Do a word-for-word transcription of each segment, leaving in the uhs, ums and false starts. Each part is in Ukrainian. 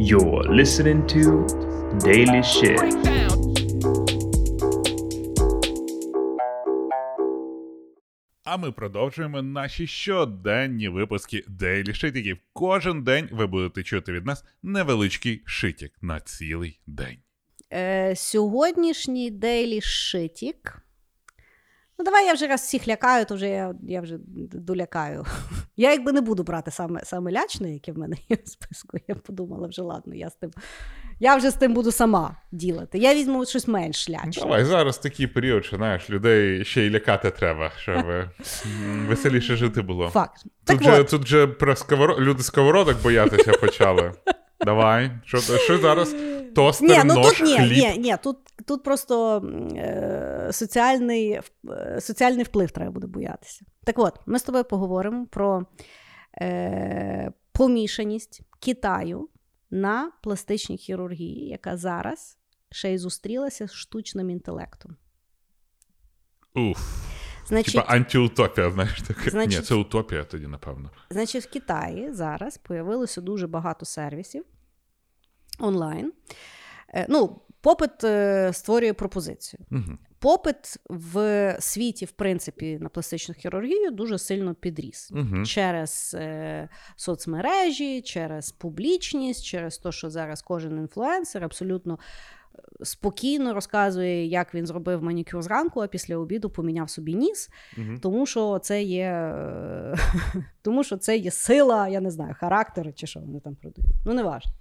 You're listening to Daily Shitik. А ми продовжуємо наші щоденні випуски Daily Shitik. Кожен день ви будете чути від нас невеличкий шитік на цілий день. Е, сьогоднішній Daily Shitik. Ну, давай я вже раз всіх лякаю, то вже я, я вже долякаю. Я якби не буду брати саме, саме лячне, яке в мене є в списку, я подумала, вже ладно, я з тим, я вже з тим буду сама ділити. Я візьму щось менш лячне. Давай, зараз такий період, що, знаєш, людей ще й лякати треба, щоб веселіше жити було. Факт. Тут, же, тут же про сковород... люди сковородок боятися почали. Давай, що, що зараз? Тостер, ні, ну, нож, тут, хліб. Ні, ні, ні, тут, тут просто е, соціальний, е, соціальний вплив треба буде боятися. Так от, ми з тобою поговоримо про е, помішаність Китаю на пластичній хірургії, яка зараз ще й зустрілася з штучним інтелектом. Уф. Значить, типа антиутопія, знаєш, таке. Значить, ні, це утопія тоді, напевно. Значить, в Китаї зараз появилося дуже багато сервісів онлайн. Ну, попит створює пропозицію. Угу. Попит в світі, в принципі, на пластичну хірургію дуже сильно підріс. Угу. Через е, соцмережі, через публічність, через те, що зараз кожен інфлюенсер абсолютно спокійно розказує, як він зробив манікюр зранку, а після обіду поміняв собі ніс, угу. тому що це є тому що це є сила, я не знаю, характер чи що вони там продають. Ну, не важливо.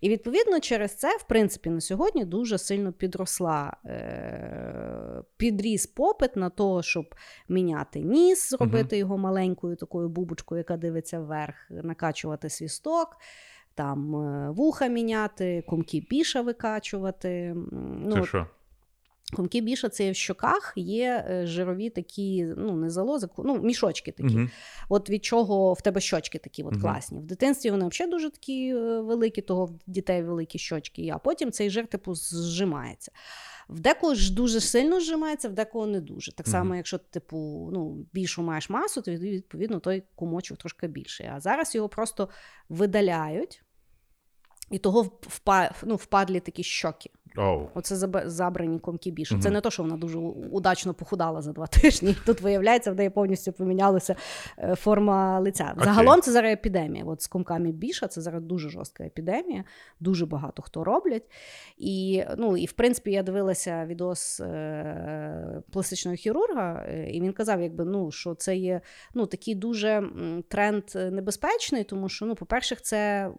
І, відповідно, через це, в принципі, на сьогодні дуже сильно підросла, е- підріс попит на те, щоб міняти ніс, зробити uh-huh. його маленькою такою бубочкою, яка дивиться вверх, накачувати свісток, там е- вуха міняти, комки біша викачувати. Ну, це що? Комки біша, це в щоках є жирові такі, ну, не залози, ну, мішочки такі. Uh-huh. От від чого в тебе щочки такі от uh-huh. класні. В дитинстві вони взагалі дуже такі великі, того в дітей великі щочки, а потім цей жир, типу, зжимається. В декого ж дуже сильно зжимається, в декого не дуже. Так само, uh-huh. якщо, типу, ну, більшу маєш масу, то, відповідно, той кумочок трошки більший. А зараз його просто видаляють. І того впа, ну, впадлі такі щоки. Oh. Оце забрані комки більше. Uh-huh. Це не то, що вона дуже удачно похудала за два тижні. Тут, виявляється, в неї повністю помінялася форма лиця. Okay. Загалом це зараз епідемія. От з комками більше, це зараз дуже жорстка епідемія. Дуже багато хто роблять. І, ну, і в принципі, я дивилася відос е- пластичного хірурга, е- і він казав, якби, ну, що це є, ну, такий дуже м- тренд небезпечний, тому що, ну, по-перше, це,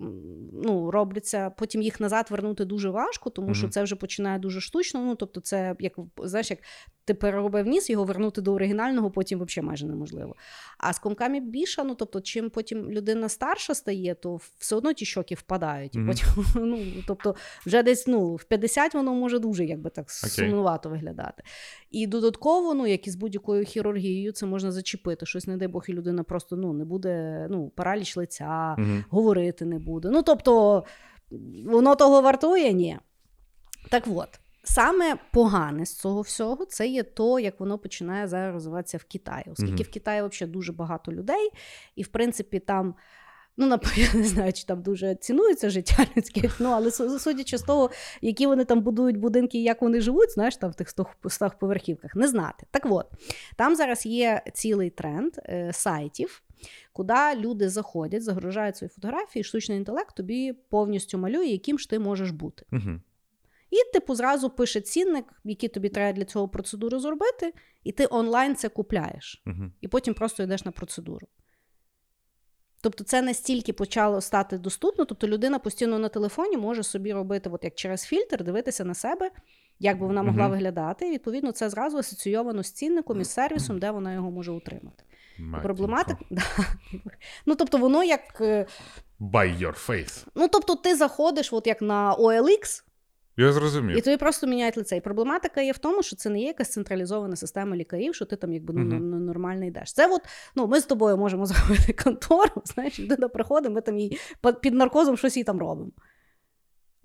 ну, роб потім їх назад вернути дуже важко, тому mm-hmm. що це вже починає дуже штучно. Ну, тобто це, як, знаєш, як ти переробив ніс, його вернути до оригінального потім взагалі майже неможливо. А з комками більше, ну, тобто, чим потім людина старша стає, то все одно ті щоки впадають. Mm-hmm. Потім, ну, тобто, вже десь, ну, в п'ятдесят воно може дуже, якби так, okay. сумнувато виглядати. І додатково, ну, як і з будь-якою хірургією, це можна зачепити. Щось, не дай Бог, і людина просто, ну, не буде, ну, параліч лиця, mm-hmm. говорити не буде. Ну, тобто, воно того вартує? Ні. Так от, саме погане з цього всього, це є то, як воно починає зараз розвиватися в Китаї. Оскільки mm-hmm. в Китаї взагалі дуже багато людей, і, в принципі, там, ну, я не знаю, чи там дуже цінується життя людське, ну, але судячи з того, які вони там будують будинки і як вони живуть, знаєш, там в тих стах поверхівках, не знати. Так от, там зараз є цілий тренд е, сайтів, куди люди заходять, загружають свої фотографії, штучний інтелект тобі повністю малює, яким ж ти можеш бути. Угу. І, типу, зразу пише цінник, який тобі треба для цього процедуру зробити, і ти онлайн це купляєш. Угу. І потім просто йдеш на процедуру. Тобто це настільки почало стати доступно, тобто людина постійно на телефоні може собі робити, от як через фільтр, дивитися на себе, як би вона могла угу. виглядати, і, відповідно, це зразу асоційовано з цінником і з сервісом, де вона його може утримати. Проблематик, да. Ну, тобто, воно як... By your face. Ну, тобто, ти заходиш, от як на О Л Ікс, я зрозумів. І тобі просто міняють лице. І проблематика є в тому, що це не є якась централізована система лікарів, що ти там якби uh-huh. нормально йдеш. Це от, ну, ми з тобою можемо зробити контору, знаєш, людина приходить, ми там їй під наркозом щось їй там робимо.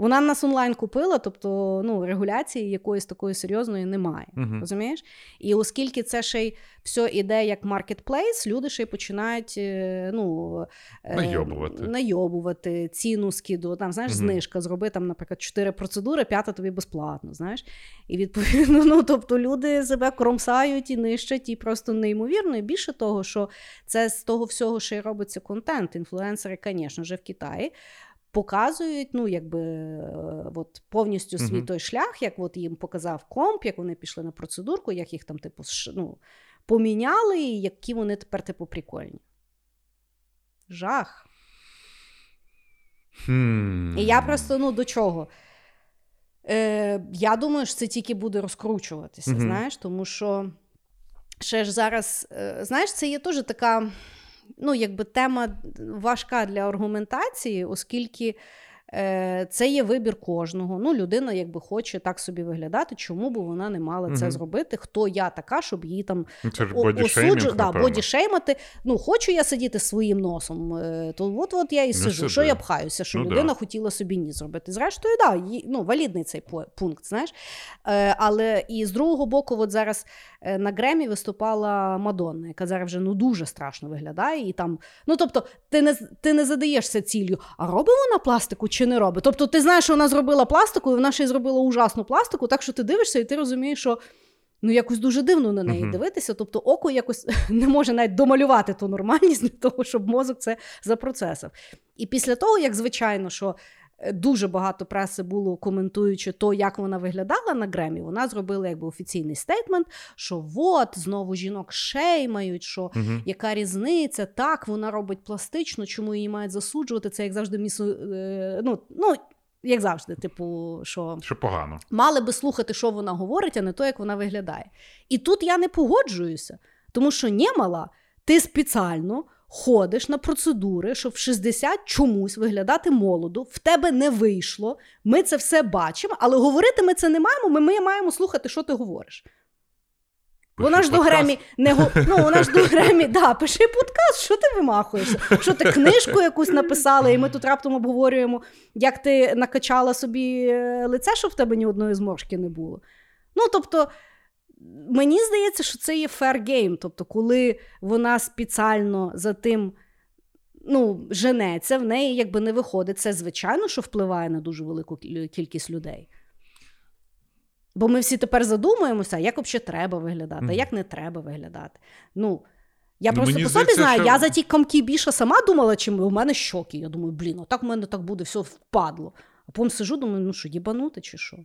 Вона нас онлайн купила, тобто ну, регуляції якоїсь такої серйозної немає, uh-huh. розумієш? І оскільки це ще й все іде як маркетплейс, люди ще й починають ну, найобувати. найобувати, ціну скиду, там, знаєш, uh-huh. знижка, зроби там, наприклад, чотири процедури, п'ята тобі безплатно, знаєш? І відповідно, ну, тобто люди себе кромсають і нищать, і просто неймовірно. І більше того, що це з того всього ще й робиться контент. Інфлюенсери, звісно ж, в Китаї показують, ну, якби, от, повністю свій uh-huh. той шлях, як от їм показав комп, як вони пішли на процедурку, як їх там, типу, ну, поміняли, і які вони тепер, типу, прикольні. Жах. Hmm. І я просто, ну, до чого? Е, я думаю, що це тільки буде розкручуватися, uh-huh. знаєш, тому що ще ж зараз, е, знаєш, це є теж така... Ну, якби тема важка для аргументації, оскільки е, це є вибір кожного. Ну, людина, якби, хоче так собі виглядати, чому б вона не мала це mm-hmm. зробити, хто я така, щоб її там осуджувати, да, бодішеймати. Ну, хочу я сидіти своїм носом, е, то от-от я і сижу, що я пхаюся, що ну, людина да. хотіла собі ні зробити. Зрештою, да, ї, ну, валідний цей пункт, знаєш. Е, але і з другого боку, от зараз на Гремі виступала Мадонна, яка зараз вже ну дуже страшно виглядає. І там, ну тобто, ти не, ти не задаєшся ціллю, а робить вона пластику чи не робить? Тобто ти знаєш, що вона зробила пластику, і вона ще й зробила ужасну пластику, так що ти дивишся і ти розумієш, що ну якось дуже дивно на неї uh-huh. дивитися, тобто око якось не може навіть домалювати ту нормальність для того, щоб мозок це запроцесив. І після того, як звичайно, що дуже багато преси було, коментуючи то, як вона виглядала на Гремі, вона зробила якби офіційний стейтмент, що от, знову жінок шеймають, що uh-huh. яка різниця, так, вона робить пластично, чому її мають засуджувати, це як завжди місо... ну, ну, як завжди, типу, що... Що погано. Мали би слухати, що вона говорить, а не то, як вона виглядає. І тут я не погоджуюся, тому що не мала, ти спеціально... ходиш на процедури, щоб в шістдесят чомусь виглядати молодо, в тебе не вийшло, ми це все бачимо, але говорити ми це не маємо, ми, ми маємо слухати, що ти говориш. Пиши вона ж подкаст. До Гремі не го... ну, вона ж до Гремі, да, пиши подкаст, що ти вимахуєшся? Що ти книжку якусь написала, і ми тут раптом обговорюємо, як ти накачала собі лице, щоб в тебе ні одної зморшки не було. Ну, тобто, мені здається, що це є fair game, тобто коли вона спеціально за тим, ну, женеться, в неї якби не виходить. Це, звичайно, що впливає на дуже велику кількість людей. Бо ми всі тепер задумуємося, як взагалі треба виглядати, а як не треба виглядати. Ну, я просто мені по собі знаю, що... я за ті комки більше сама думала, чим у мене щоки. Я думаю, блін, отак в мене так буде, все впадло. А потім сижу, думаю, ну що, їбанути чи що?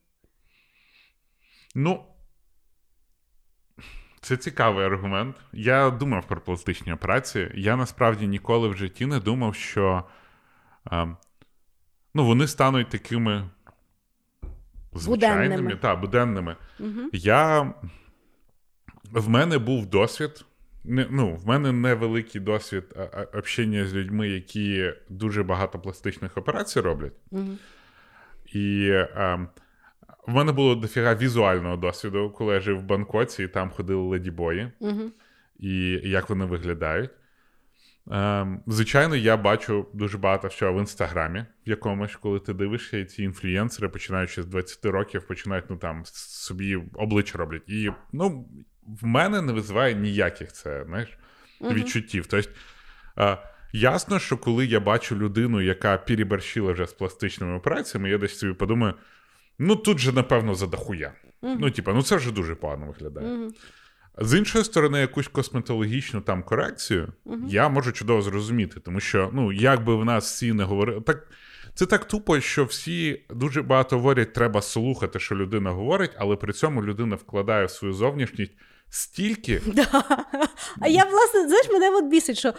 Ну, це цікавий аргумент. Я думав про пластичні операції. Я насправді ніколи в житті не думав, що е, ну, вони стануть такими звичайними, буденними. Та, буденними. Угу. Я, в мене був досвід, не, ну, в мене невеликий досвід общення з людьми, які дуже багато пластичних операцій роблять. Угу. І е, в мене було дофіга візуального досвіду, коли я жив в Бангкоці, і там ходили леді-бої, uh-huh. і як вони виглядають. Ем, звичайно, я бачу дуже багато що в Інстаграмі, в якомусь, коли ти дивишся, і ці інфлюєнсери, починаючи з двадцяти років, починають ну, там, собі обличчя роблять. І ну, в мене не визиває ніяких це, знаєш, uh-huh. відчуттів. Тобто, е, ясно, що коли я бачу людину, яка переборщила вже з пластичними операціями, я десь собі подумаю, ну, тут же, напевно, задахуя. Mm-hmm. Ну, типа, ну це вже дуже погано виглядає. Mm-hmm. З іншої сторони, якусь косметологічну там корекцію mm-hmm. я можу чудово зрозуміти, тому що, ну, як би в нас всі не говорили... Так, це так тупо, що всі дуже багато говорять, треба слухати, що людина говорить, але при цьому людина вкладає в свою зовнішність стільки... А я, власне, знаєш, мене от бісить, що...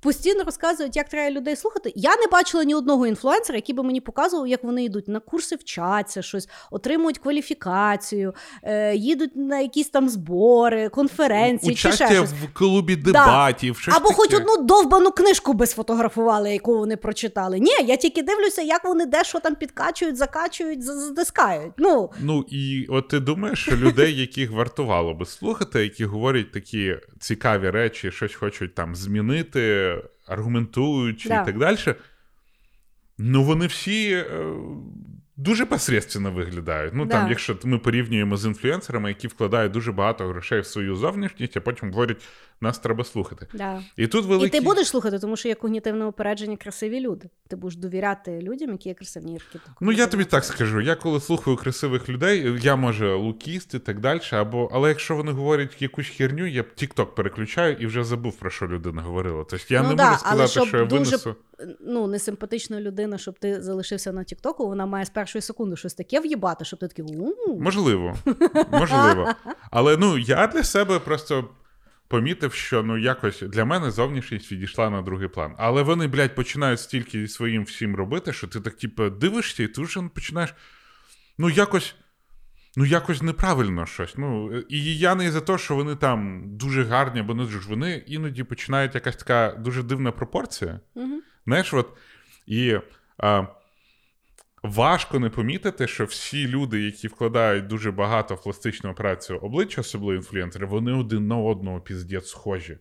Постійно розказують, як треба людей слухати. Я не бачила ні одного інфлюенсера, який би мені показував, як вони йдуть на курси, вчаться щось, отримують кваліфікацію, е, їдуть на якісь там збори, конференції, чи ще щось. В клубі дебатів. Да. Або таке. Хоч одну довбану книжку би сфотографували, яку вони прочитали. Ні, я тільки дивлюся, як вони дещо там підкачують, закачують, затискають. Ну. ну, і от ти думаєш, що людей, яких вартувало би слухати, які говорять такі цікаві речі, щось хочуть там змінити, аргументуючи да. і так далі, ну вони всі дуже посредственно виглядають. Ну, да. там, якщо ми порівнюємо з інфлюенсерами, які вкладають дуже багато грошей в свою зовнішність, а потім говорять, нас треба слухати. Да. І тут великі... І ти будеш слухати, тому що є когнітивне упередження красиві люди. Ти будеш довіряти людям, які є красиві. Які ну, я тобі так скажу. Я коли слухаю красивих людей, я, може, лукіст і так далі, або... але якщо вони говорять якусь херню, я TikTok переключаю і вже забув, про що людина говорила. Тобто я ну, не да, можу сказати, що я дуже... винесу... Ну, несимпатична людина, щоб ти залишився на TikTok, вона має з першої секунди щось таке в'їбати, щоб ти такий... Можливо. Можливо. Але, ну, я для себе просто помітив, що, ну, якось для мене зовнішність відійшла на другий план. Але вони, блядь, починають стільки своїм всім робити, що ти так, типу, дивишся і ти вже починаєш... Ну, якось... Ну, якось неправильно щось. Ну, і я не за те, що вони там дуже гарні, бо вони іноді починають якась така дуже дивна пропорція. Угу. Знаєш, от, і а, важко не помітити, що всі люди, які вкладають дуже багато в пластичну операцію обличчя, особливо інфлюенсери, вони один на одного піздець схожі.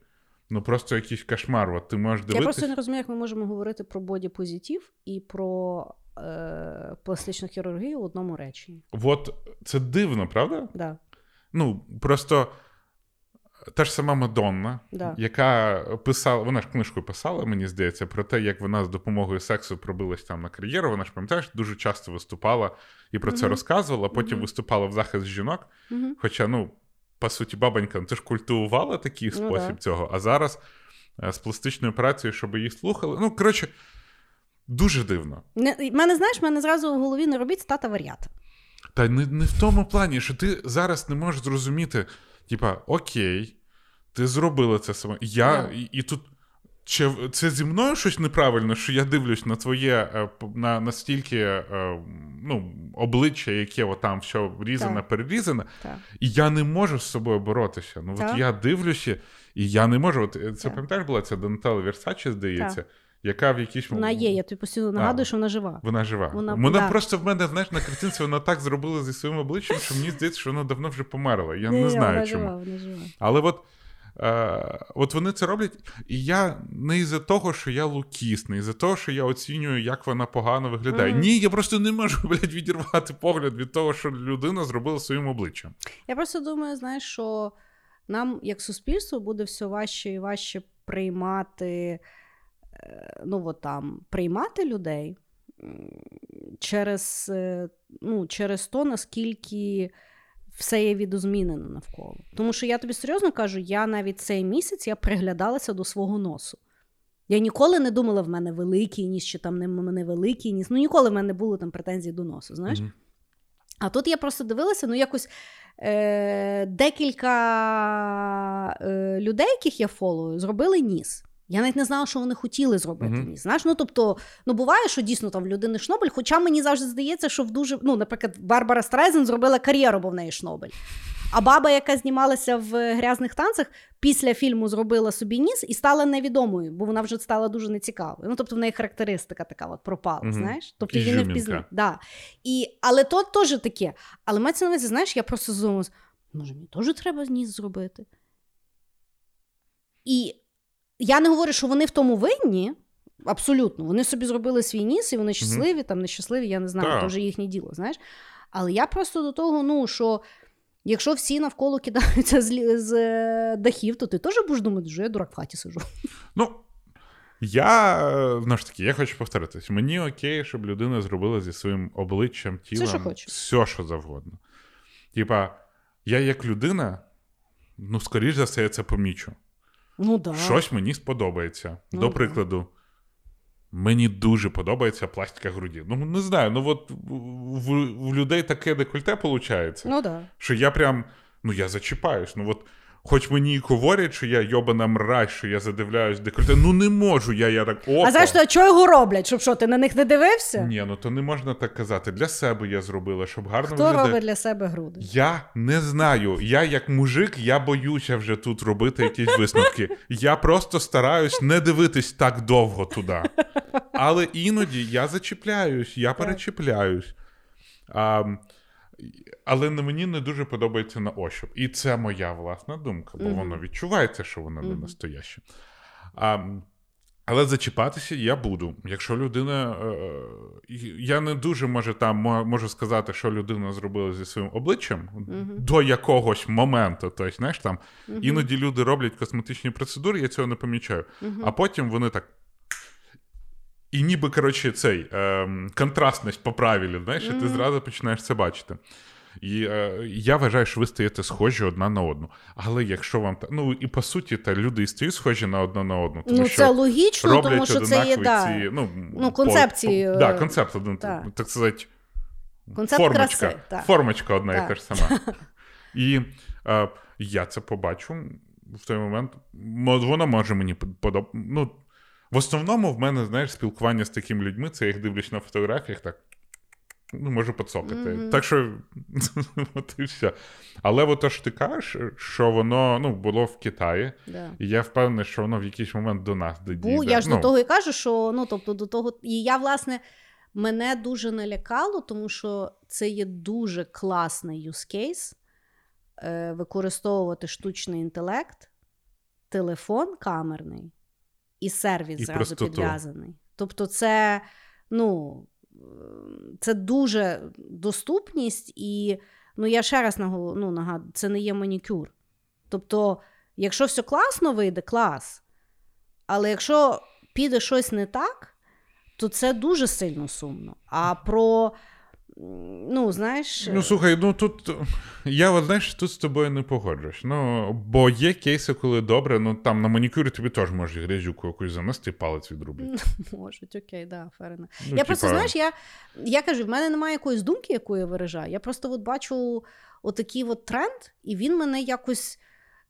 Ну, просто якийсь кошмар. От, ти можеш дивитись... Я просто не розумію, як ми можемо говорити про бодіпозитив і про е- пластичну хірургію в одному реченні. От, це дивно, правда? Так. Да. Ну, просто... Та ж сама Мадонна, да. яка писала, вона ж книжку писала, мені здається, про те, як вона з допомогою сексу пробилась там на кар'єру. Вона ж, пам'ятаєш, дуже часто виступала і про це mm-hmm. розказувала, потім mm-hmm. виступала в захист жінок. Mm-hmm. Хоча, ну, по суті, бабонька, ну, ти ж культивувала такий спосіб ну, да. цього, а зараз з пластичною операцією, щоб її слухали. Ну, коротше, дуже дивно. Не, мене, знаєш, мене зразу в голові не робіть стата варіат. Та не, не в тому плані, що ти зараз не можеш зрозуміти, типа, окей, ти зробила це сама. Я, yeah. і, і тут, чи це зі мною щось неправильно, що я дивлюсь на твоє, на настільки, ну, обличчя, яке отам все різане, yeah. перерізане, yeah. і я не можу з собою боротися. Ну, yeah. от я дивлюся, і я не можу. От, це, yeah. пам'ятаєш, була ця Донателла Версаче, здається, yeah. яка в якійсь... Вона є, я тобі постійно нагадую, а, що вона жива. Вона жива. Вона, вона да. просто в мене, знаєш, на картинці вона так зробила зі своїм обличчям, що мені здається, що вона давно вже померла. Я не, не знаю, вона чому. Жива, вона жива. Але от, е, от вони це роблять, і я не із-за того, що я лукіст, не із-за того, що я оцінюю, як вона погано виглядає. Mm. Ні, я просто не можу, блядь, відірвати погляд від того, що людина зробила своїм обличчям. Я просто думаю, знаєш, що нам, як суспільству, буде все важче і важче приймати... Ну, от там, приймати людей через, ну, через то, наскільки все є відозмінено навколо. Тому що я тобі серйозно кажу, я навіть цей місяць я приглядалася до свого носу. Я ніколи не думала, в мене великий ніс, чи там не мене великий ніс. Ну, ніколи в мене було там претензій до носу, знаєш? Mm-hmm. А тут я просто дивилася, ну, якось е- декілька е- людей, яких я фоловую, зробили ніс. Я навіть не знала, що вони хотіли зробити uh-huh. ніс. Знаєш, ну тобто, ну буває, що дійсно там в людини шнобель, хоча мені завжди здається, що в дуже, ну, наприклад, Барбара Стрейзанд зробила кар'єру, бо в неї шнобель. А баба, яка знімалася в «Грязних танцях», після фільму зробила собі ніс і стала невідомою, бо вона вже стала дуже нецікавою. Ну, тобто, в неї характеристика така от пропала, uh-huh. знаєш? Тобто, її не впізнали. Да. І, але то теж таке. Але мається на увазі, знаєш, я просто задумалася, може, мені теж треба ніс зробити? І я не говорю, що вони в тому винні, абсолютно. Вони собі зробили свій ніс, і вони щасливі, там нещасливі, я не знаю, да. це вже їхнє діло, знаєш. Але я просто до того, ну, що якщо всі навколо кидаються з, з дахів, то ти теж будеш думати, що я дурак в хаті сижу. Ну, я, ну ж таки, я хочу повторитись. Мені окей, щоб людина зробила зі своїм обличчям, тілом, все, що, хоче. Все, що завгодно. Типа, я як людина, ну, скоріш за все, я це помічу. Ну, да. Щось мені сподобається. Ну, до прикладу, да. мені дуже подобається пластика груді. Ну, не знаю, ну от в, в людей таке декольте виходить, ну, да. що я прям, ну я зачіпаюсь. Ну от, хоч мені і говорять, що я йобана мразь, що я задивляюсь декольте, ну не можу я, я так, опа. А знаєш, а чого його роблять? Щоб що, ти на них не дивився? Ні, ну то не можна так казати. Для себе я зробила, щоб гарно виглядати. Хто робить для себе груди? Я не знаю. Я як мужик, я боюся вже тут робити якісь висновки. Я просто стараюсь не дивитись так довго туди. Але іноді я зачіпляюсь, я перечіпляюсь. А... Але мені не дуже подобається на ощуп. І це моя власна думка, бо mm-hmm. воно відчувається, що воно mm-hmm. не настояще. А, Але зачіпатися я буду. Якщо людина... Я не дуже, може, там можу сказати, що людина зробила зі своїм обличчям uh-huh. до якогось моменту. Тобто, знаєш, там uh-huh. іноді люди роблять косметичні процедури, я цього не помічаю. Uh-huh. А потім вони так... І ніби, коротше, цей ем, контрастність поправили, знаєш, mm-hmm. і ти зразу починаєш це бачити. І е, я вважаю, що ви стаєте схожі одна на одну. Але якщо вам... Ну, і по суті, та люди і стають схожі на одна на одну. Тому, ну, це логічно, тому що це є, да, ці, ну, ну, концепції. Так, да, концепт один, та. Так сказати, концепт формочка. Краси, та. Формочка одна та. І та ж сама. І е, я це побачу в той момент. Вона може мені подобати. Ну, в основному в мене, знаєш, спілкування з такими людьми, це я їх дивлюсь на фотографіях, так, ну, можу поцокати. Mm-hmm. Так що, от і все. Але от то, що ти кажеш, що воно, ну, було в Китаї, yeah. і я впевнений, що воно в якийсь момент до нас дійде. Ну, я ж ну. до того і кажу, що, ну, тобто, до того, і я, власне, мене дуже налякало, тому що це є дуже класний use case, е, використовувати штучний інтелект, телефон камерний, і сервіс і зразу підв'язаний. Тобто це, ну, це дуже доступність і, ну, я ще раз нагадую, ну, нагадую, це не є манікюр. Тобто, якщо все класно вийде, клас, але якщо піде щось не так, то це дуже сильно сумно. А про, ну, знаєш... Ну, слухай, ну, тут, я, от, знаєш, тут з тобою не погоджуюсь. Ну, бо є кейси, коли добре, ну, там, на манікюрі тобі теж можуть грязюку якусь занести, палець відрублять. Можуть, окей, да, ферена. Ну, я типа... просто, знаєш, я, я кажу, в мене немає якоїсь думки, яку я виражаю. Я просто от бачу отакий от тренд, і він мене якось...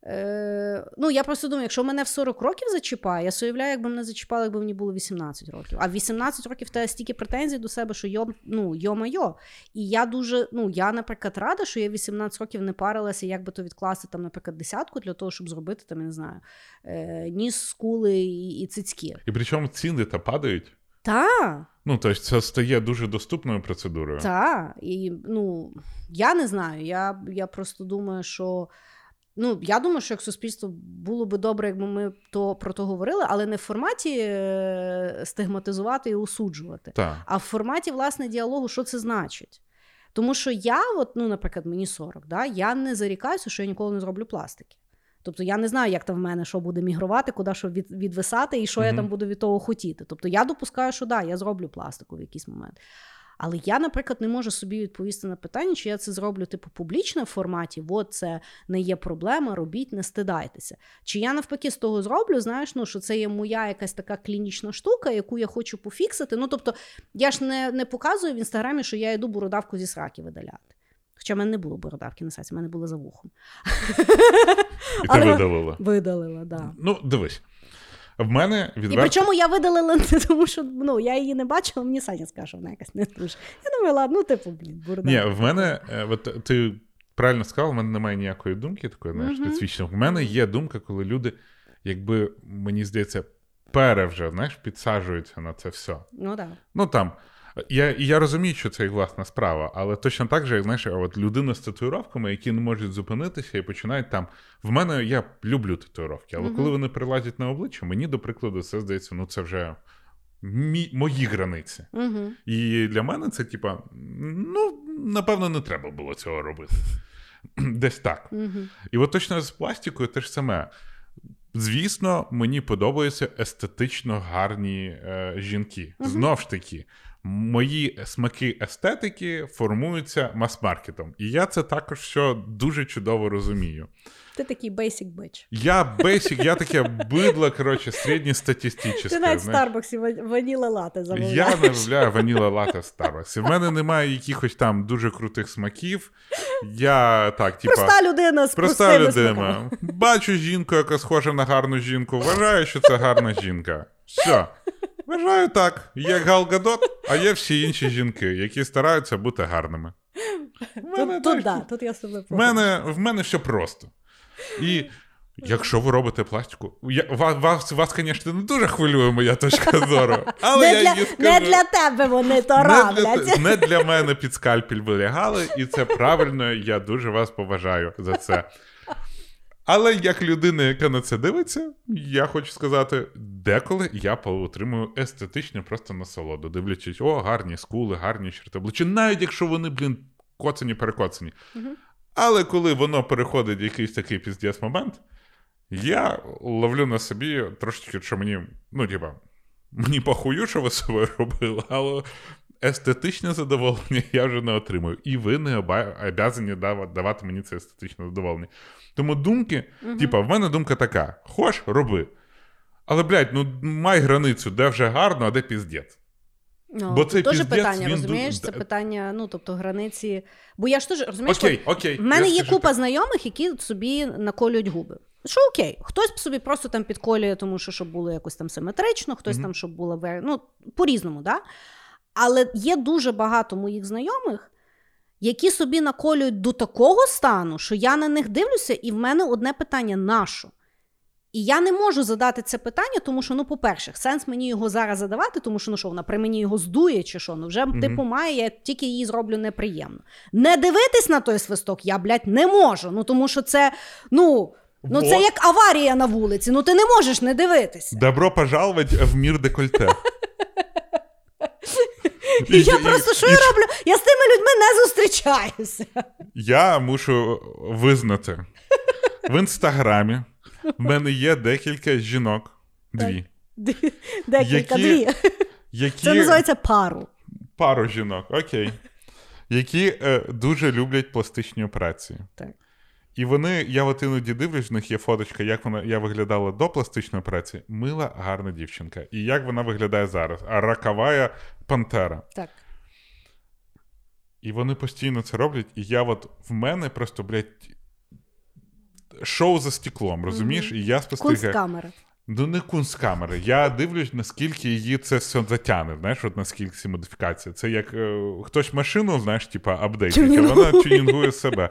Е... Ну, я просто думаю, якщо мене в сорок років зачіпає, я уявляю, якби мене зачіпало, якби мені було вісімнадцять років. А в вісімнадцять років в тебе стільки претензій до себе, що йо, ну, йо-майо. І я дуже, ну, я, наприклад, рада, що я вісімнадцять років не парилася, як би то відкласти, там, наприклад, десятку для того, щоб зробити, там, я не знаю, е... ніс, скули і, і цицьки. І причому ціни-то падають? Так. Ну, тобто це стає дуже доступною процедурою. Так. І, ну, я не знаю, я, я просто думаю, що... Ну, я думаю, що як суспільство було би добре, якби ми то, про то говорили, але не в форматі е- стигматизувати і осуджувати, та. А в форматі, власне, діалогу, що це значить. Тому що я, от, ну, наприклад, мені сорок, да, я не зарікаюся, що я ніколи не зроблю пластики. Тобто я не знаю, як там в мене, що буде мігрувати, куди що від, відвисати і що угу. я там буду від того хотіти. Тобто я допускаю, що да, я зроблю пластику в якийсь момент. Але я, наприклад, не можу собі відповісти на питання, чи я це зроблю типу публічно в форматі, от це не є проблема, робіть, не стидайтеся. Чи я навпаки з того зроблю, знаєш, ну, що це є моя якась така клінічна штука, яку я хочу пофіксити. Ну, тобто, я ж не, не показую в Інстаграмі, що я йду бородавку зі сраки видаляти. Хоча в мене не було бородавки на сайті, в мене було за вухом. І ти видалила. Видалила, так. Ну, дивись. В мене відверто... І причому я видалила не тому, що, ну, я її не бачила, мені Саня сказав, що вона якась не дуже. Я думаю, ладно, ну, типу, блін, бурда. Ні, в мене, от, ти правильно сказав, в мене немає ніякої думки такої, знаєш, специфічної. В мене є думка, коли люди, якби, мені здається, пере вже, знаєш, підсаджуються на це все. Ну, так. Да. Ну, там, я, я розумію, що це їх власна справа, але точно так же, як, знаєш, от людина з татуїровками, які не можуть зупинитися і починають там... В мене, я люблю татуїровки, але mm-hmm. коли вони прилазять на обличчя, мені, до прикладу, це здається, ну це вже мі... мої границі. Mm-hmm. І для мене це, типа, ну, напевно, не треба було цього робити. Десь так. Mm-hmm. І от точно з пластикою те ж саме. Звісно, мені подобаються естетично гарні е, жінки. Mm-hmm. Знов ж таки, мої смаки естетики формуються мас-маркетом. І я це також все дуже чудово розумію. Ти такий basic bitch. Я basic, я таке бидло, коротше, середньостатистичне. Ти навіть в Старбаксі ваніла лате замовляєш. Я замовляю ваніла лате в Старбаксі. В мене немає якихось там дуже крутих смаків. Я так, типа... Проста людина з проста людина. Смаками. Бачу жінку, яка схожа на гарну жінку. Вважаю, що це гарна жінка. Все. Вважаю так. Є Гал Гадот, а є всі інші жінки, які стараються бути гарними. Тут, тут, да, тут я себе в мене, в мене все просто. І якщо ви робите пластику, я, вас, вас, звісно, не дуже хвилює моя точка зору, але не я для, скажу, не для тебе вони то роблять. Не для мене під скальпіль вилягали, і це правильно, я дуже вас поважаю за це. Але як людина, яка на це дивиться, я хочу сказати, деколи я отримую естетичну просто насолоду, дивлячись, о, гарні скули, гарні черти обличчя, навіть якщо вони, блін, коцані-перекоцані. Угу. Але коли воно переходить в якийсь такий піздєс момент, я ловлю на собі трошечки, що мені, ну, типа, мені похую, що ви собою робили, але естетичне задоволення я вже не отримую. І ви не обов'язані давати мені це естетичне задоволення. Тому думки, угу. типа, в мене думка така, хоч, роби. Але, блядь, ну, май границю, де вже гарно, а де піздєць. Ну, бо це теж питання, розумієш, це питання, ну, тобто, границі. Бо я ж теж, розумієш, окей, окей, в мене є купа так. знайомих, які собі наколюють губи. Що окей, хтось собі просто там підколює, тому що щоб було якось там симетрично, хтось mm-hmm. там, щоб було, ну, по-різному, да? Але є дуже багато моїх знайомих, які собі наколюють до такого стану, що я на них дивлюся, і в мене одне питання, на що? І я не можу задати це питання, тому що, ну, по-перше, сенс мені його зараз задавати, тому що, ну, що вона при мені його здує, чи що, ну, вже, mm-hmm. типу, має, я тільки її зроблю неприємно. Не дивитись на той свисток я, блядь, не можу, ну, тому що це, ну, ну це як аварія на вулиці, ну, ти не можеш не дивитися. Добро пожаловать в мир декольте. І я просто, що я роблю? Я з тими людьми не зустрічаюся. Я мушу визнати, в Інстаграмі в мене є декілька жінок, дві. Декілька, дві. Які, це називається пару. Пару жінок, окей. Які е, дуже люблять пластичні операції. Так. І вони, я от іноді дивлюсь, в них є фоточка, як вона я виглядала до пластичної операції. Мила, гарна дівчинка. І як вона виглядає зараз. А роковая пантера. Так. І вони постійно це роблять. І я от, в мене просто, блядь, шоу за стеклом, розумієш? Mm-hmm. І я спостерігаю. Кунсткамера. Ну, не кунсткамери. Я дивлюсь, наскільки її це все затягне, знаєш, от наскільки ці модифікації. Це як е, хтось машину, знаєш, типа апдейтить, а вона тюнінгує себе.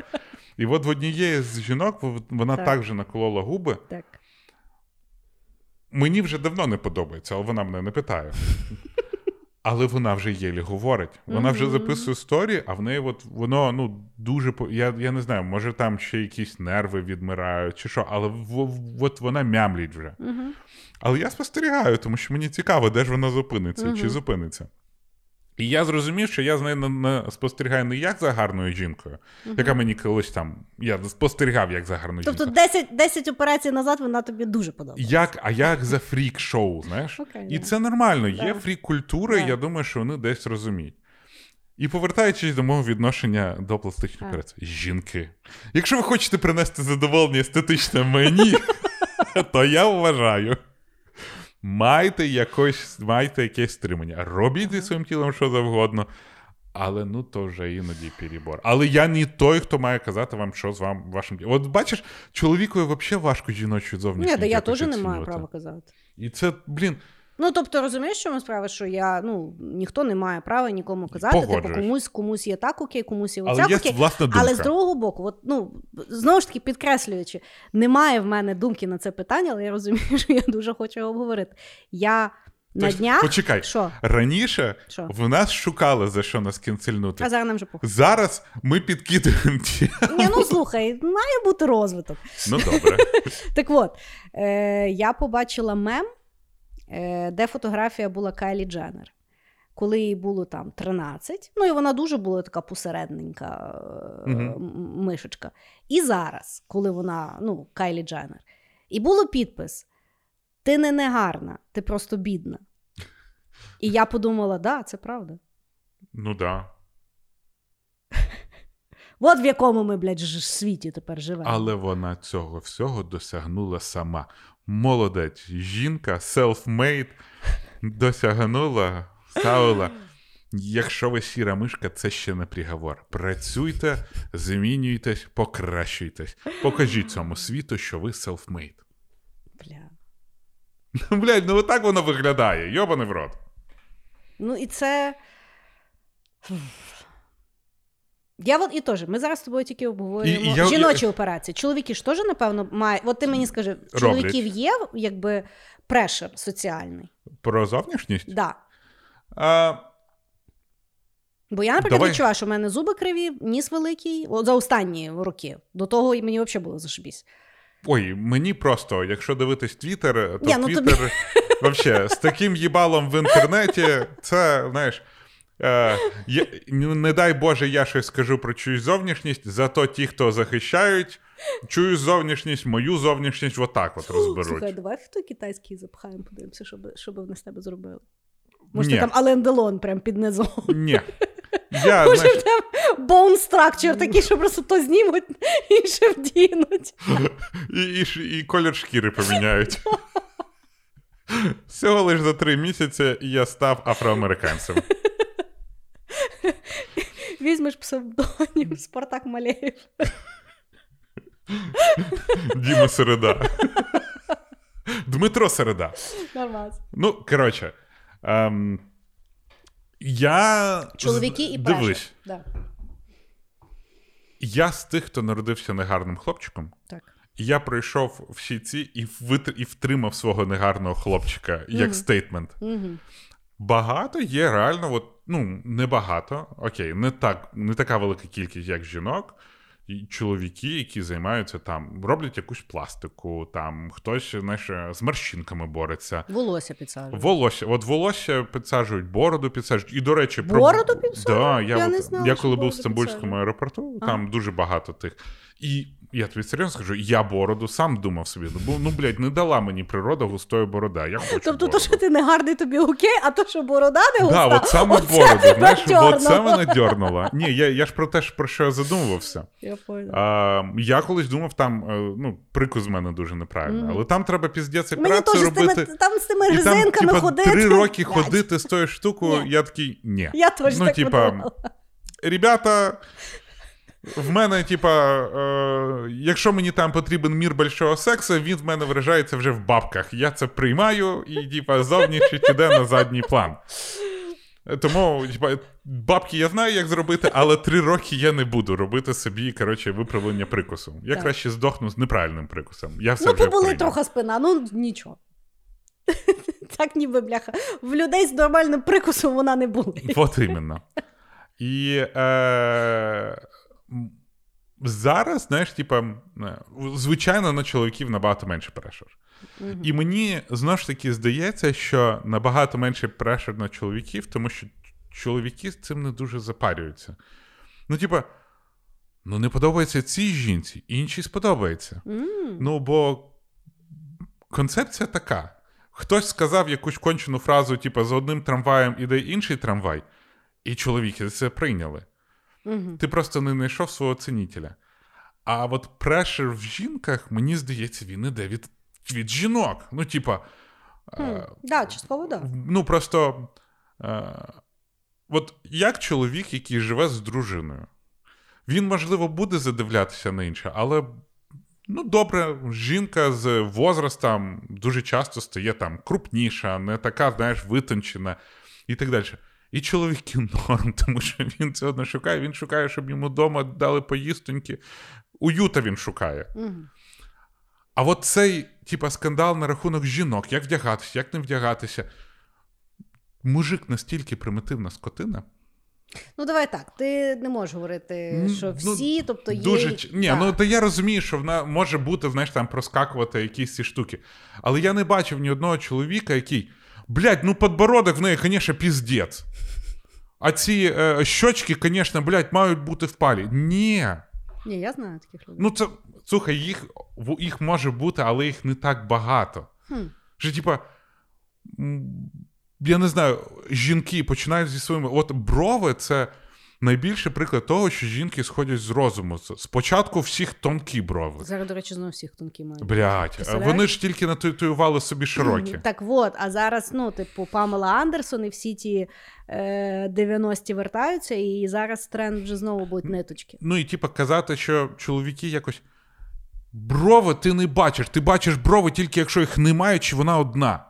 І от в однієї з жінок вона так, так же наколола губи. Так. Мені вже давно не подобається, але вона мене не питає. Але вона вже єлі говорить. Вона mm-hmm. вже записує сторі, а в неї от воно, ну, дуже... Я, я не знаю, може там ще якісь нерви відмирають чи що, але в, в, от вона мямліть вже. Mm-hmm. Але я спостерігаю, тому що мені цікаво, де ж вона зупиниться, mm-hmm. чи зупиниться. І я зрозумів, що я з нею на, на, спостерігаю не як за гарною жінкою, uh-huh. яка мені колись там... Я спостерігав як за гарною тобто жінкою. Тобто десять операцій назад вона тобі дуже подобалася. Як, а як за фрік-шоу, знаєш? Okay, і yeah. це нормально. Yeah. Є фрік-культура, yeah. я думаю, що вони десь розуміють. І повертаючись до мого відношення до пластичних операцій. Yeah. Жінки. Якщо ви хочете принести задоволення естетичне мені, то я вважаю... Майте якось, майте якесь стримання. Робіть зі своїм тілом що завгодно. Але, ну, то вже іноді перебор. Але я не той, хто має казати вам, що з вам, вашим тілом. От бачиш, чоловікові взагалі важко жіночу зовнішність. Ні, да я теж не маю права казати. І це, блін... Ну, тобто, розумієш, що ми справа, що я, ну, ніхто не має права нікому казати. Типу, комусь, комусь є так окей, комусь є оця окей. Але є власна думка. Але з другого боку, от, ну, знову ж таки, підкреслюючи, немає в мене думки на це питання, але я розумію, що я дуже хочу його обговорити. Я тобто, на днях... Почекай, що? Раніше що? В нас шукали, за що нас кінцельнути. А зараз нам вже похуй. Зараз ми підкидаємо ті. Ні, ну, слухай, має бути розвиток. Ну, добре. Так от, е- я побачила мем, де фотографія була Кайлі Дженнер, коли їй було там тринадцять, ну і вона дуже була така посередненька uh-huh. мишечка. І зараз, коли вона, ну, Кайлі Дженнер, і було підпис «Ти не негарна, ти просто бідна». І я подумала, да, це правда. Ну да. От в якому ми, блядь, в світі тепер живемо. Але вона цього всього досягнула сама. Молодець, жінка, self-made, досягнула, ставила. Якщо ви сіра мишка, це ще не приговор. Працюйте, змінюйтесь, покращуйтесь. Покажіть цьому світу, що ви self-made. Бля. Блядь, ну отак воно виглядає, йобаний в рот. Ну і це... Я от і теж, ми зараз з тобою тільки обговорюємо і, і я, жіночі я... операції. Чоловіки ж теж, напевно, мають... От ти мені скажи, роблять. Чоловіків є, якби, прешер соціальний? Про зовнішність? Так. А... Бо я, наприклад, Давай. відчуваю, що в мене зуби криві, ніс великий, от за останні роки. До того мені взагалі було зашибісь. Ой, мені просто, якщо дивитись Твіттер, то Твіттер, ну, тобі... вообще, з таким їбалом в інтернеті, це, знаєш, е, я, не дай Боже, я щось скажу про чиюсь зовнішність, зато ті, хто захищають, чую зовнішність, мою зовнішність, отак от розберуть. Слухай, давай хто китайський запхаємо, подивимося, що би вони з тебе зробили. Може, ти там Ален Делон прям під низом. Ні. Я, може, знаєш... там bone structure такий, що просто то знімуть, інше вдінуть. І, і, і колір шкіри поміняють. Всього лише за три місяці я став афроамериканцем. Візьмеш псевдонім Спартак Малеєв. Діма Середа. Дмитро Середа. Нормально. Ну, коротше. Ем... Я... Чоловіки і пражі. Дивись. Да. Я з тих, хто народився негарним хлопчиком. Так. Я пройшов всі ці і, витр... і втримав свого негарного хлопчика, mm-hmm. як стейтмент. Mm-hmm. Багато є реально, от, ну, небагато, окей, не, так, не така велика кількість, як жінок, і чоловіки, які займаються там, роблять якусь пластику, там, хтось, знаєш, з морщинками бореться. Волосся підсаджують. Волосся. От волосся підсаджують, бороду підсаджують. І, до речі... Бороду про... підсаджують? Да, я я от, не знала, я коли був в Стамбульському аеропорту, а. Там дуже багато тих. І я тобі серйозно скажу, я бороду сам думав собі. Ну, блядь, не дала мені природа густої борода. Я хочу тобто бороду. Тобто, то, що ти не гарний, тобі окей, а то, що борода не густа, да, от саме борода, знаєш, от це мене дьорнуло. Ні, я, я ж про те, про що я задумувався. Я поняла. Я колись думав, там, ну, прикус з мене дуже неправильно, mm. але там треба піздець як працю робити. З тими, там з тими резинками там, ходити. І там, три роки ходити з тою штукою, я такий, ні. Я теж ну, так подумала. Ну, типа, ребята... В мене, типа, е, якщо мені там потрібен мір більшого сексу, він в мене виражається вже в бабках. Я це приймаю і, типа, зовнішність іде на задній план. Тому, типа, бабки я знаю, як зробити, але три роки я не буду робити собі, коротше, виправлення прикусу. Я так. краще здохну з неправильним прикусом. Я все ну, вже побули приймаю. Трохи спина, ну, нічого. Так ніби, бляха. В людей з нормальним прикусом вона не була. От іменно. І... Е, зараз, знаєш, типа, звичайно, на чоловіків набагато менше прешер. Mm-hmm. І мені, знову ж таки, здається, що набагато менше прешер на чоловіків, тому що чоловіки з цим не дуже запарюються. Ну, типа, ну не подобається цій жінці, іншій сподобається. Mm-hmm. Ну, бо концепція така. Хтось сказав якусь кончену фразу, типа, за одним трамваєм іде інший трамвай, і чоловіки це прийняли. Угу. Ти просто не знайшов свого цінителя. А от прешер в жінках, мені здається, він іде від, від жінок. Ну, типа... Хм, е- да, частково, да. Ну, просто... Е- от як чоловік, який живе з дружиною, він, можливо, буде задивлятися на інше, але, ну, добре, жінка з возрастом дуже часто стає там крупніша, не така, знаєш, витончена і так далі. І чоловіки норм, тому що він це одно шукає. Він шукає, щоб йому вдома дали поїстоньки. Уюта він шукає. Угу. А от цей, типа, скандал на рахунок жінок. Як вдягатися, як не вдягатися. Мужик настільки примітивна скотина. Ну, давай так. Ти не можеш говорити, що всі, ну, тобто є... Дуже... Ні, так. Ну, то я розумію, що вона може бути, знаєш, там проскакувати якісь ці штуки. Але я не бачив ні одного чоловіка, який... Блядь, ну подбородок в неї, конечно, пиздец. А ці е, щочки, конечно, блядь, мають бути впалі. Ні. Ні, я знаю таких людей. Ну це, слухай, їх, їх може бути, але їх не так багато. Хм. Що, типа, я не знаю, жінки починають зі своїми... От брови – це найбільший приклад того, що жінки сходять з розуму. Спочатку всіх тонкі брови. Зараз, до речі, знову всіх тонкі мають. Блять, вони ж тільки натуювали собі широкі. Так от, а зараз, ну, типу, Памела Андерсон і всі ті е, дев'яності вертаються, і зараз тренд вже знову будуть ниточки. Ну, і, типу, казати, що чоловіки якось... Брови ти не бачиш. Ти бачиш брови тільки, якщо їх немає, чи вона одна.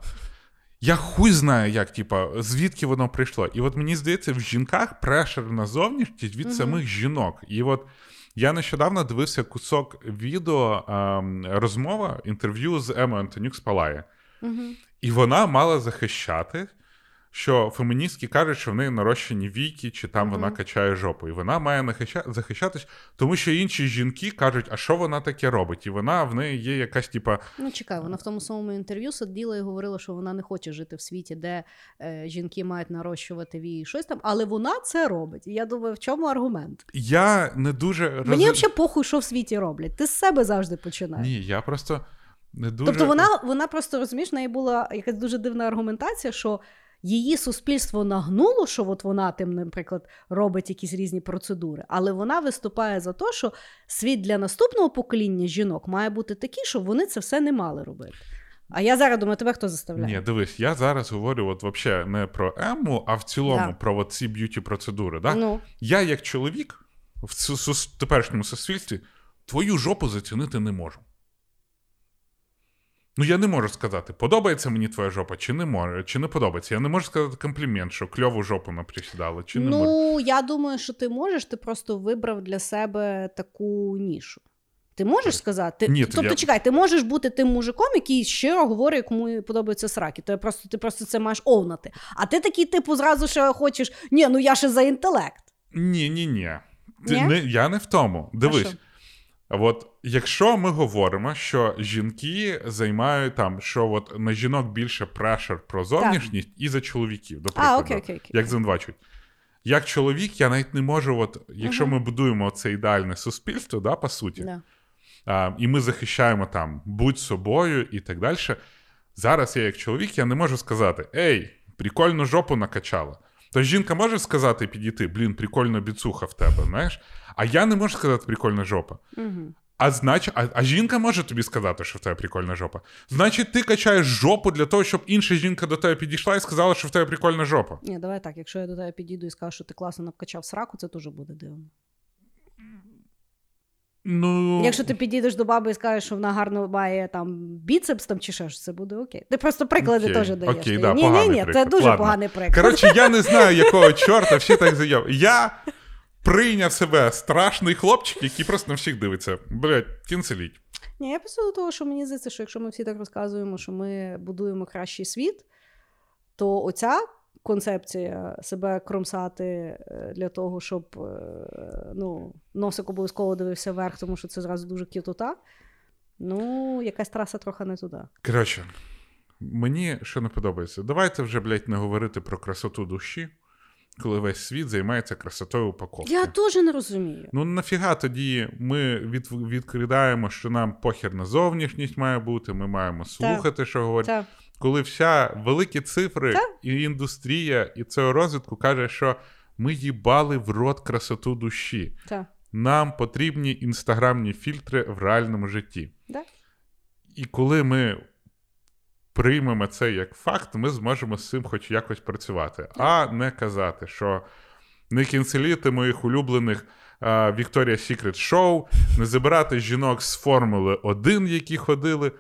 Я хуй знаю, як, типа, звідки воно прийшло. І от мені здається, в жінках прешер на зовнішність від угу. самих жінок. І от я нещодавно дивився кусок відео, ем, розмова, інтерв'ю з Емою Антонюк з Палає. Угу. І вона мала захищати що феміністки кажуть, що в неї нарощені віки, чи там mm-hmm. вона качає жопу. І вона має захищатись, тому що інші жінки кажуть, а що вона таке робить? І вона, в неї є якась, типа... Ну, чекай, вона в тому самому інтерв'ю сиділа і говорила, що вона не хоче жити в світі, де е, жінки мають нарощувати вії, щось там, але вона це робить. І я думаю, в чому аргумент? Я не дуже... Мені роз... взагалі похуй, що в світі роблять. Ти з себе завжди починаєш. Ні, я просто не дуже... Тобто вона, вона просто, розумієш, в неї була якась дуже дивна аргументація, що її суспільство нагнуло, що от вона тим, наприклад, робить якісь різні процедури, але вона виступає за те, що світ для наступного покоління жінок має бути такий, щоб вони це все не мали робити. А я зараз думаю, тебе хто заставляє? Ні, дивись, я зараз говорю от вообще не про Ему, а в цілому да. про от ці б'юті-процедури. Да? Ну. Я як чоловік в теперішньому суспільстві твою жопу зацінити не можу. Ну, я не можу сказати, подобається мені твоя жопа, чи не може, чи не подобається. Я не можу сказати комплімент, що кльову жопу наприсідала, чи не ну, можу. Ну, я думаю, що ти можеш, ти просто вибрав для себе таку нішу. Ти можеш сказати? Ні, тобто, я... чекай, ти можеш бути тим мужиком, який щиро говорить, кому подобаються сраки. То просто, ти просто це маєш овнати. А ти такий типу зразу ще хочеш, ні, ну я ще за інтелект. Ні-ні-ні. Я не в тому. Дивись. От, якщо ми говоримо, що жінки займають там, що от на жінок більше прешер про зовнішність так. і за чоловіків, до прикладу, а, окей, окей, окей. як звинувачують. Як чоловік, я навіть не можу, от, якщо угу. ми будуємо це ідеальне суспільство, да, по суті, да. А, і ми захищаємо там будь собою і так далі, зараз я як чоловік, я не можу сказати, ей, прикольну жопу накачала. Тож жінка може сказати і підійти, блін, прикольна біцуха в тебе, знаєш? А я не можу сказати прикольна жопа. Угу. А, знач... а, а жінка може тобі сказати, що в тебе прикольна жопа. Значить, ти качаєш жопу для того, щоб інша жінка до тебе підійшла і сказала, що в тебе прикольна жопа. Ні, давай так, якщо я до тебе підійду і скажу, що ти класно навкачав сраку, це теж буде дивно. Ну... Якщо ти підійдеш до баби і скажеш, що вона гарно має там біцепс там, чи ще ж, це буде окей. Ти просто приклади теж даєш. Окей, да, ні-ні-ні, це дуже Ладно. поганий приклад. Коротше, я не знаю, якого чорта всі так зайдемо. Я прийняв себе страшний хлопчик, який просто на всіх дивиться. Блять, кінцеліть. Ні, я просто до того, що мені здається, що якщо ми всі так розказуємо, що ми будуємо кращий світ, то оця концепція себе кромсати для того, щоб ну, носик обов'язково дивився вверх, тому що це зразу дуже кітота, ну, якась траса трохи не туди. Коротше, мені що не подобається, давайте вже, блядь, не говорити про красоту душі, коли весь світ займається красотою упаковки. Я теж не розумію. Ну, нафіга тоді ми від, відкидаємо, що нам похер на зовнішність має бути, ми маємо слухати, так, що говорять. Так. Коли вся великі цифри так. і індустрія, і цього розвитку каже, що ми їбали в рот красоту душі. Так. Нам потрібні інстаграмні фільтри в реальному житті. Так. І коли ми приймемо це як факт, ми зможемо з цим хоч якось працювати. Так. А не казати, що не кінцеліти моїх улюблених uh, Victoria's Secret Show, не забирати жінок з Формули один, які ходили.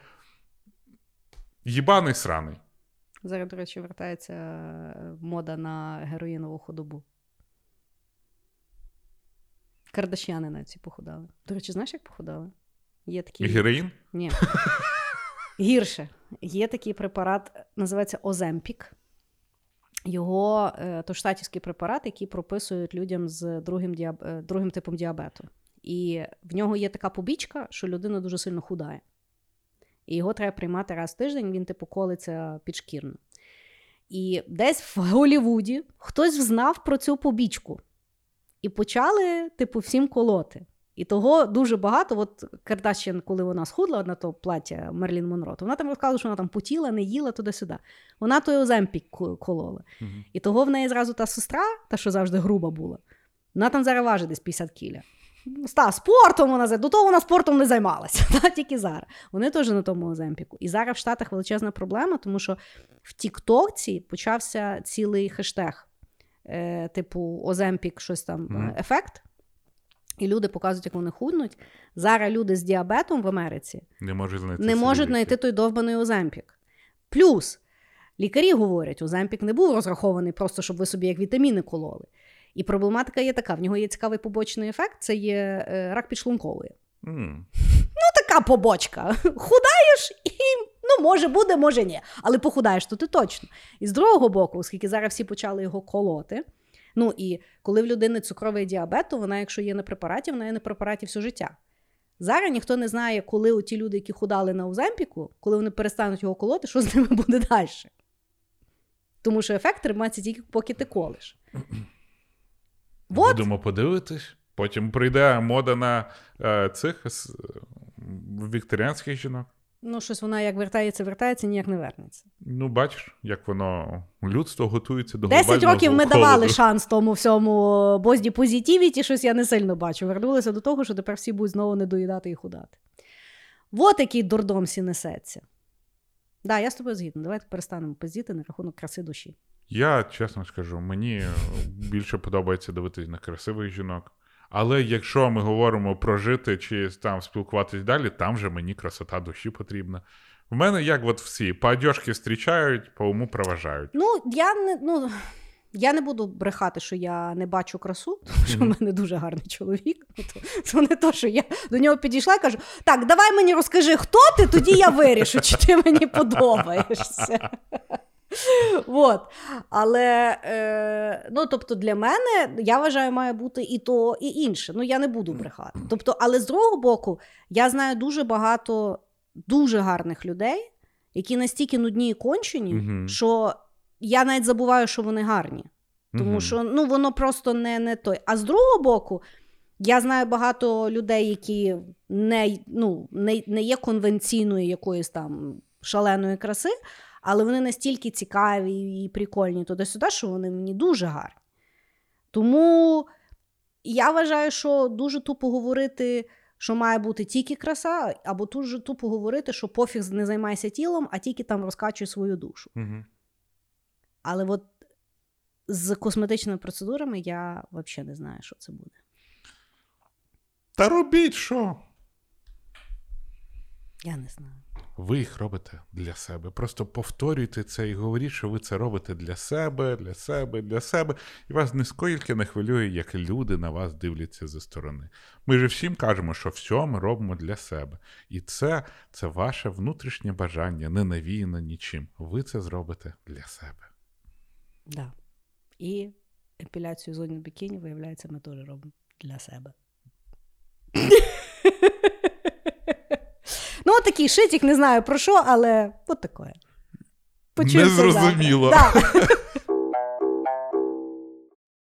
Єбаний сраний. Зараз, до речі, вертається мода на героїнову худобу. Кардашяни навіть ці похудали. До речі, знаєш, як похудали? Є такі... Героїн? Ні. Гірше. Є такий препарат, називається Ozempic. Його, то штатівський препарат, який прописують людям з другим, діаб... другим типом діабету. І в нього є така побічка, що людина дуже сильно худає. І його треба приймати раз в тиждень, він типу колиться підшкірно. І десь в Голлівуді хтось взнав про цю побічку. І почали, типу, всім колоти. І того дуже багато. От Кардашян, коли вона схудла на то плаття Мерлін Монро, то вона там розказувала, що вона там потіла, не їла, туди-сюди. Вона той Оземпік колола. Угу. І того в неї зразу та сестра, та, що завжди груба була, вона там зараз важить десь п'ятдесят кіля. Та, спортом вона, до того вона спортом не займалася, та, тільки зараз. Вони теж на тому Оземпіку. І зараз в Штатах величезна проблема, тому що в Тіктокці почався цілий хештег, е, типу Оземпік, щось там, mm. ефект. І люди показують, як вони худнуть. Зараз люди з діабетом в Америці не можуть знайти, не можуть знайти той довбаний Оземпік. Плюс, лікарі говорять, Оземпік не був розрахований просто, щоб ви собі як вітаміни кололи. І проблематика є така, в нього є цікавий побочний ефект, це є е, рак підшлункової. Mm. Ну, така побочка. Худаєш і, ну, може буде, може ні. Але похудаєш, то ти точно. І з другого боку, оскільки зараз всі почали його колоти, ну і коли в людини цукровий діабет, то вона, якщо є на препараті, вона є на препараті все життя. Зараз ніхто не знає, коли оті люди, які худали на Оземпіку, коли вони перестануть його колоти, що з ними буде далі. Тому що ефект тримається тільки, поки ти колиш. Будемо подивитись. Потім прийде мода на е, цих вікторіанських жінок. Ну, щось вона як вертається, вертається, ніяк не вернеться. Ну, бачиш, як воно, людство готується до глобального холоду. Десять років ми давали шанс тому всьому бозді позитивіті, щось я не сильно бачу. Вернулися до того, що тепер всі будуть знову не доїдати і худати. Вот який дурдом всі несеться. Так, да, я з тобою згідна. Давайте перестанемо пиздіти на рахунок краси душі. Я, чесно скажу, мені більше подобається дивитися на красивих жінок. Але якщо ми говоримо про жити чи там спілкуватись далі, там же мені красота душі потрібна. В мене, як от всі, по одежці зустрічають, по уму проважають. Ну, я не, ну, я не буду брехати, що я не бачу красу, тому що в мене дуже гарний чоловік. Це не то, що я до нього підійшла і кажу, так, давай мені розкажи, хто ти, тоді я вирішу, чи ти мені подобаєшся. От. Але, е, ну, тобто, для мене, я вважаю, має бути і то, і інше. Ну, я не буду брехати. Тобто, але з другого боку, я знаю дуже багато дуже гарних людей, які настільки нудні і кончені, mm-hmm. що я навіть забуваю, що вони гарні. Тому mm-hmm. що, ну, воно просто не, не той. А з другого боку, я знаю багато людей, які не, ну, не, не є конвенційної якоїсь там шаленої краси, але вони настільки цікаві і прикольні туди-сюди, що вони мені дуже гарні. Тому я вважаю, що дуже тупо говорити, що має бути тільки краса, або дуже тупо говорити, що пофіг не займайся тілом, а тільки там розкачуй свою душу. Угу. Але от з косметичними процедурами я взагалі не знаю, що це буде. Та робіть що? Я не знаю. Ви їх робите для себе. Просто повторюйте це і говоріть, що ви це робите для себе, для себе, для себе. І вас нискільки не хвилює, як люди на вас дивляться зі сторони. Ми же всім кажемо, що все ми робимо для себе. І це, це ваше внутрішнє бажання, не навіяно нічим. Ви це зробите для себе. Да. І епіляцію зоні бікіні, виявляється, ми теж робимо для себе. Ну, такий шитік, не знаю про що, але от таке. Почув. Незрозуміло. Да.